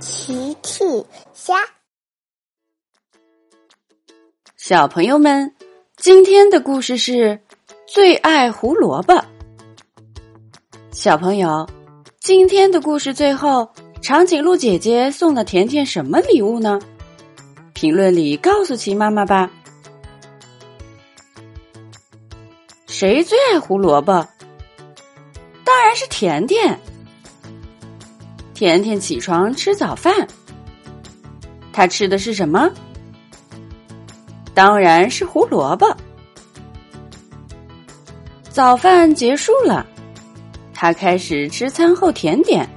奇趣虾。小朋友们，今天的故事是最爱胡萝卜。小朋友，今天的故事最后，长颈鹿姐姐送了甜甜什么礼物呢？评论里告诉奇妈妈吧。谁最爱胡萝卜？当然是甜甜。甜甜起床吃早饭，她吃的是什么？当然是胡萝卜。早饭结束了，她开始吃餐后甜点。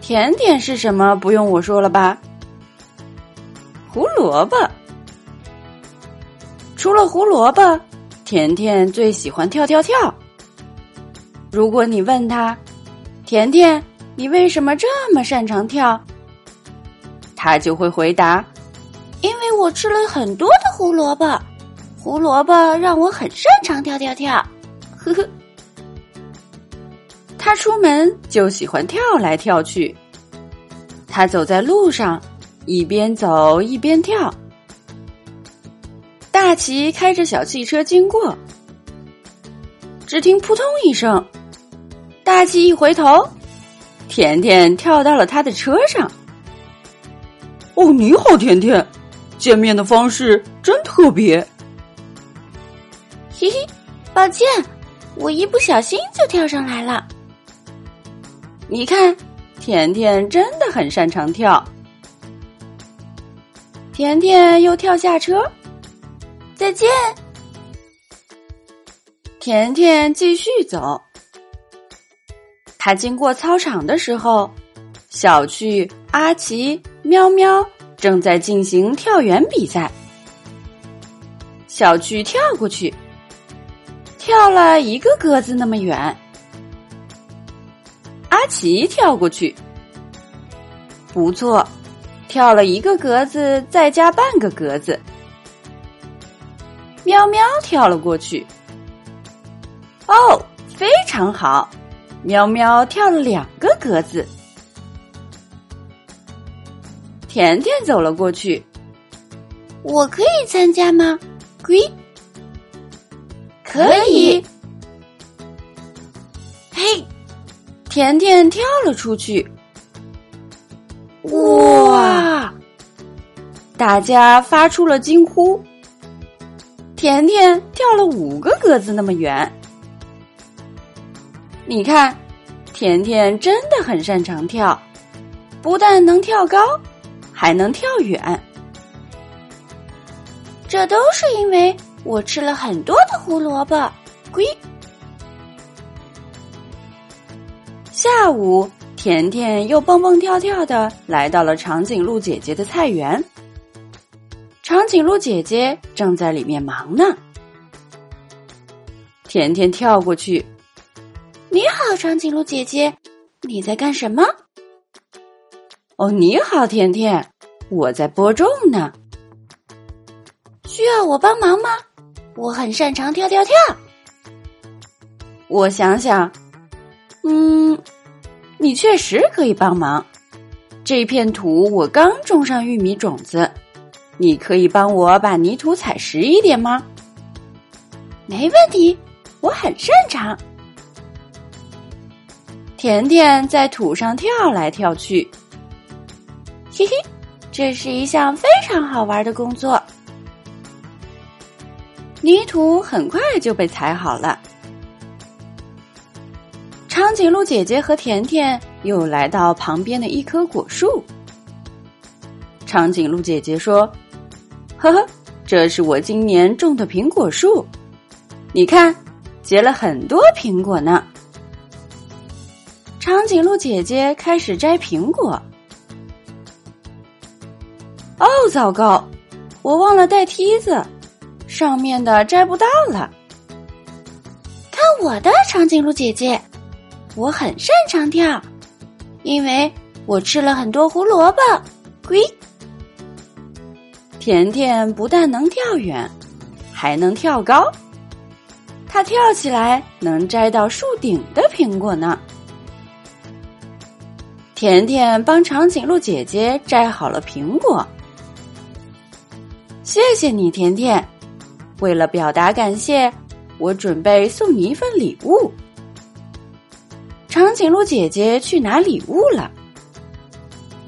甜点是什么？不用我说了吧？胡萝卜。除了胡萝卜，甜甜最喜欢跳跳跳。如果你问她，甜甜，你为什么这么擅长跳？她就会回答，因为我吃了很多的胡萝卜，胡萝卜让我很擅长跳跳跳。呵呵，她出门就喜欢跳来跳去，她走在路上，一边走一边跳。大奇开着小汽车经过，只听扑通一声，大奇一回头，甜甜跳到了他的车上。哦，你好甜甜，见面的方式真特别。嘿嘿，抱歉，我一不小心就跳上来了。你看，甜甜真的很擅长跳。甜甜又跳下车，再见。甜甜继续走，他经过操场的时候，小趣、阿奇、喵喵正在进行跳远比赛。小趣跳过去，跳了一个鸽子那么远。阿奇跳过去，不错，跳了一个鸽子再加半个鸽子。喵喵跳了过去，哦，非常好，喵喵跳了两个格子。甜甜走了过去，我可以参加吗？可以。嘿，甜甜跳了出去，哇！大家发出了惊呼。甜甜跳了5个格子那么远。你看，甜甜真的很擅长跳，不但能跳高，还能跳远。这都是因为我吃了很多的胡萝卜。下午，甜甜又蹦蹦跳跳的来到了长颈鹿姐姐的菜园，长颈鹿姐姐正在里面忙呢。甜甜跳过去，你好，长颈鹿姐姐，你在干什么？哦，你好，甜甜，我在播种呢。需要我帮忙吗？我很擅长跳跳跳。我想想，你确实可以帮忙。这片土我刚种上玉米种子，你可以帮我把泥土踩实一点吗？没问题，我很擅长。甜甜在土上跳来跳去，嘿嘿，这是一项非常好玩的工作。泥土很快就被踩好了。长颈鹿姐姐和甜甜又来到旁边的一棵果树。长颈鹿姐姐说，呵呵，这是我今年种的苹果树，你看，结了很多苹果呢。长颈鹿姐姐开始摘苹果。哦，糟糕，我忘了带梯子，上面的摘不到了。看我的，长颈鹿姐姐，我很擅长跳，因为我吃了很多胡萝卜。甜甜不但能跳远，还能跳高，她跳起来能摘到树顶的苹果呢。甜甜帮长颈鹿姐姐摘好了苹果。谢谢你，甜甜。为了表达感谢，我准备送你一份礼物。长颈鹿姐姐去拿礼物了。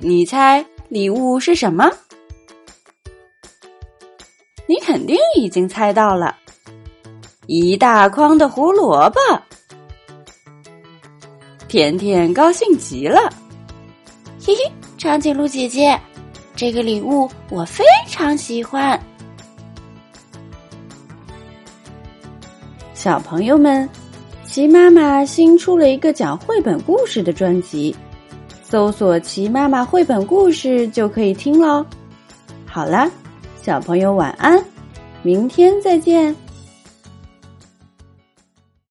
你猜礼物是什么？你肯定已经猜到了，一大筐的胡萝卜。甜甜高兴极了。嘿嘿，长颈鹿姐姐，这个礼物我非常喜欢。小朋友们，齐妈妈新出了一个讲绘本故事的专辑，搜索齐妈妈绘本故事就可以听咯。好啦，小朋友晚安，明天再见。